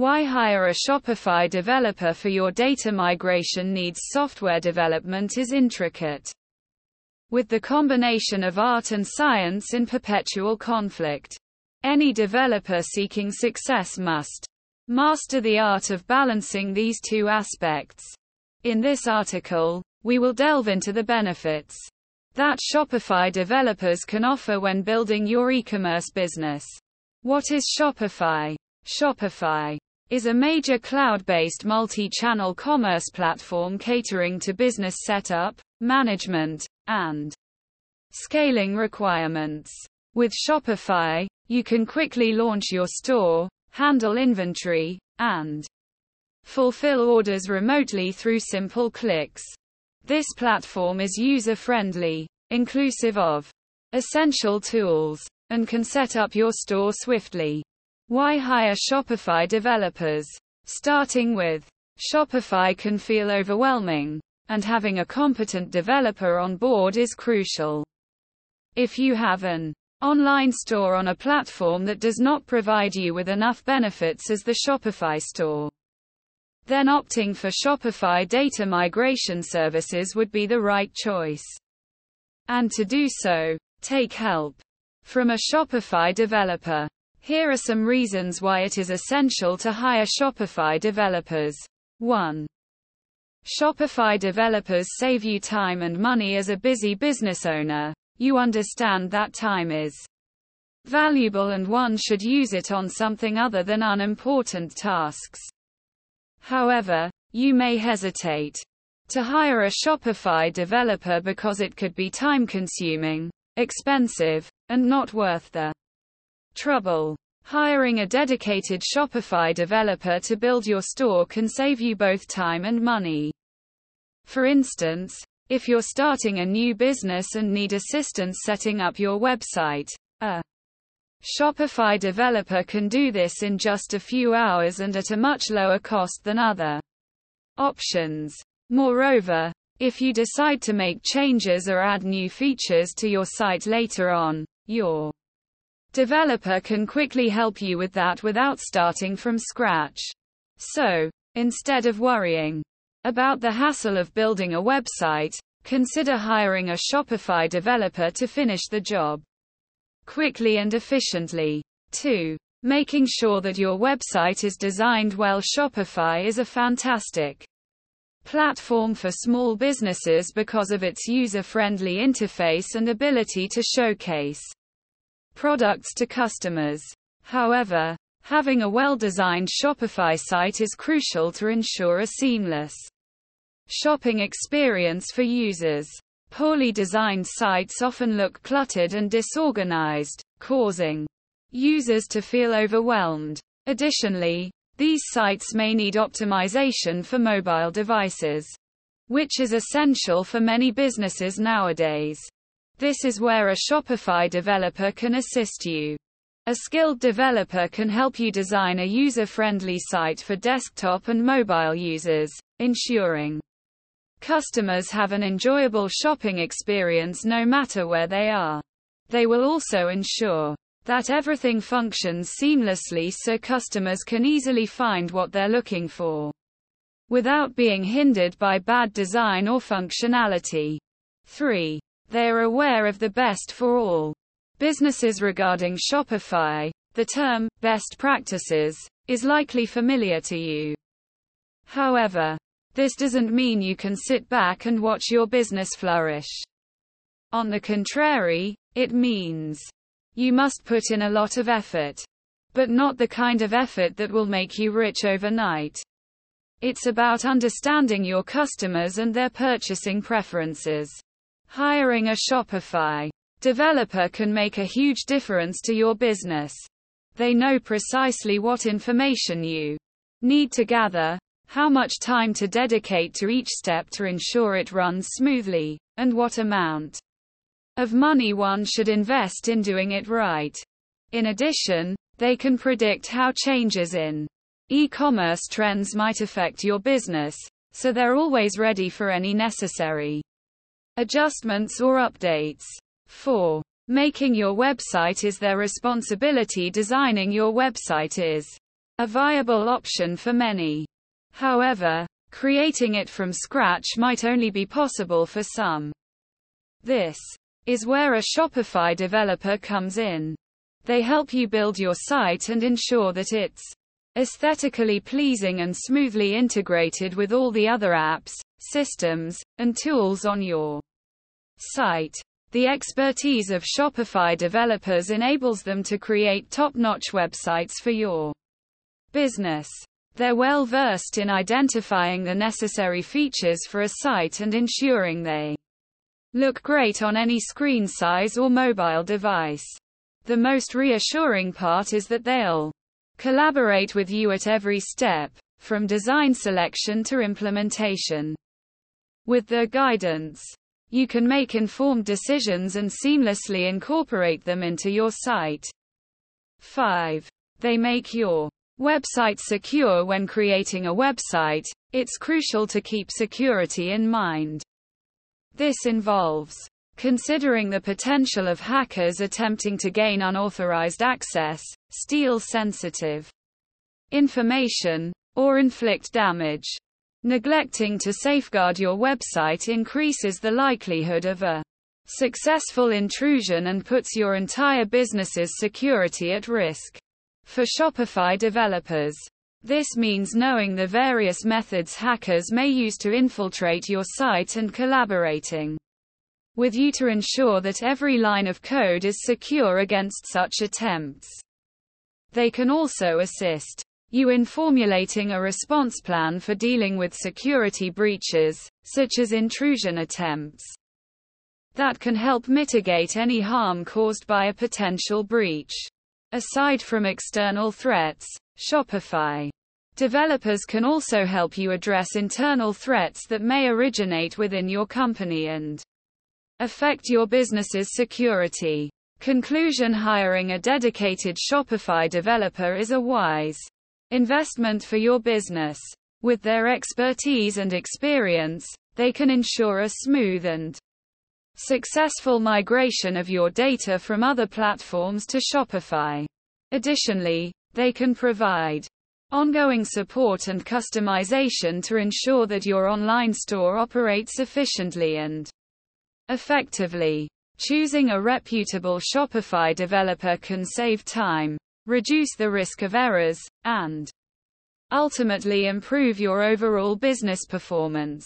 Why hire a Shopify developer for your data migration needs? Software development is intricate, with the combination of art and science in perpetual conflict. Any developer seeking success must master the art of balancing these two aspects. In this article, we will delve into the benefits that Shopify developers can offer when building your e-commerce business. What is Shopify? Shopify is a major cloud-based multi-channel commerce platform catering to business setup, management, and scaling requirements. With Shopify, you can quickly launch your store, handle inventory, and fulfill orders remotely through simple clicks. This platform is user-friendly, inclusive of essential tools, and can set up your store swiftly. Why hire Shopify developers? Starting with Shopify can feel overwhelming, and having a competent developer on board is crucial. If you have an online store on a platform that does not provide you with enough benefits as the Shopify store, then opting for Shopify data migration services would be the right choice. And to do so, take help from a Shopify developer. Here are some reasons why it is essential to hire Shopify developers. 1. Shopify developers save you time and money. As a busy business owner, you understand that time is valuable and one should use it on something other than unimportant tasks. However, you may hesitate to hire a Shopify developer because it could be time-consuming, expensive, and not worth the trouble. Hiring a dedicated Shopify developer to build your store can save you both time and money. For instance, if you're starting a new business and need assistance setting up your website, a Shopify developer can do this in just a few hours and at a much lower cost than other options. Moreover, if you decide to make changes or add new features to your site later on, your developer can quickly help you with that without starting from scratch. So, instead of worrying about the hassle of building a website, consider hiring a Shopify developer to finish the job quickly and efficiently. 2. Making sure that your website is designed well. Shopify is a fantastic platform for small businesses because of its user-friendly interface and ability to showcase products to customers. However, having a well-designed Shopify site is crucial to ensure a seamless shopping experience for users. Poorly designed sites often look cluttered and disorganized, causing users to feel overwhelmed. Additionally, these sites may need optimization for mobile devices, which is essential for many businesses nowadays. This is where a Shopify developer can assist you. A skilled developer can help you design a user-friendly site for desktop and mobile users, ensuring customers have an enjoyable shopping experience no matter where they are. They will also ensure that everything functions seamlessly so customers can easily find what they're looking for, without being hindered by bad design or functionality. 3. They are aware of the best for all businesses regarding Shopify. The term, best practices, is likely familiar to you. However, this doesn't mean you can sit back and watch your business flourish. On the contrary, it means you must put in a lot of effort, but not the kind of effort that will make you rich overnight. It's about understanding your customers and their purchasing preferences. Hiring a Shopify developer can make a huge difference to your business. They know precisely what information you need to gather, how much time to dedicate to each step to ensure it runs smoothly, and what amount of money one should invest in doing it right. In addition, they can predict how changes in e-commerce trends might affect your business, so they're always ready for any necessary adjustments or updates. 4. Making your website is their responsibility. Designing your website is a viable option for many. However, creating it from scratch might only be possible for some. This is where a Shopify developer comes in. They help you build your site and ensure that it's aesthetically pleasing and smoothly integrated with all the other apps, systems, and tools on your site. The expertise of Shopify developers enables them to create top-notch websites for your business. They're well versed in identifying the necessary features for a site and ensuring they look great on any screen size or mobile device. The most reassuring part is that they'll collaborate with you at every step, from design selection to implementation. With their guidance, you can make informed decisions and seamlessly incorporate them into your site. 5. They make your website secure. When creating a website, it's crucial to keep security in mind. This involves considering the potential of hackers attempting to gain unauthorized access, steal sensitive information, or inflict damage. Neglecting to safeguard your website increases the likelihood of a successful intrusion and puts your entire business's security at risk. For Shopify developers, this means knowing the various methods hackers may use to infiltrate your site and collaborating with you to ensure that every line of code is secure against such attempts. They can also assist you in formulating a response plan for dealing with security breaches, such as intrusion attempts, that can help mitigate any harm caused by a potential breach. Aside from external threats, Shopify developers can also help you address internal threats that may originate within your company and affect your business's security. Conclusion: hiring a dedicated Shopify developer is a wise investment for your business. With their expertise and experience, they can ensure a smooth and successful migration of your data from other platforms to Shopify. Additionally, they can provide ongoing support and customization to ensure that your online store operates efficiently and effectively. Choosing a reputable Shopify developer can save time, reduce the risk of errors, and ultimately improve your overall business performance.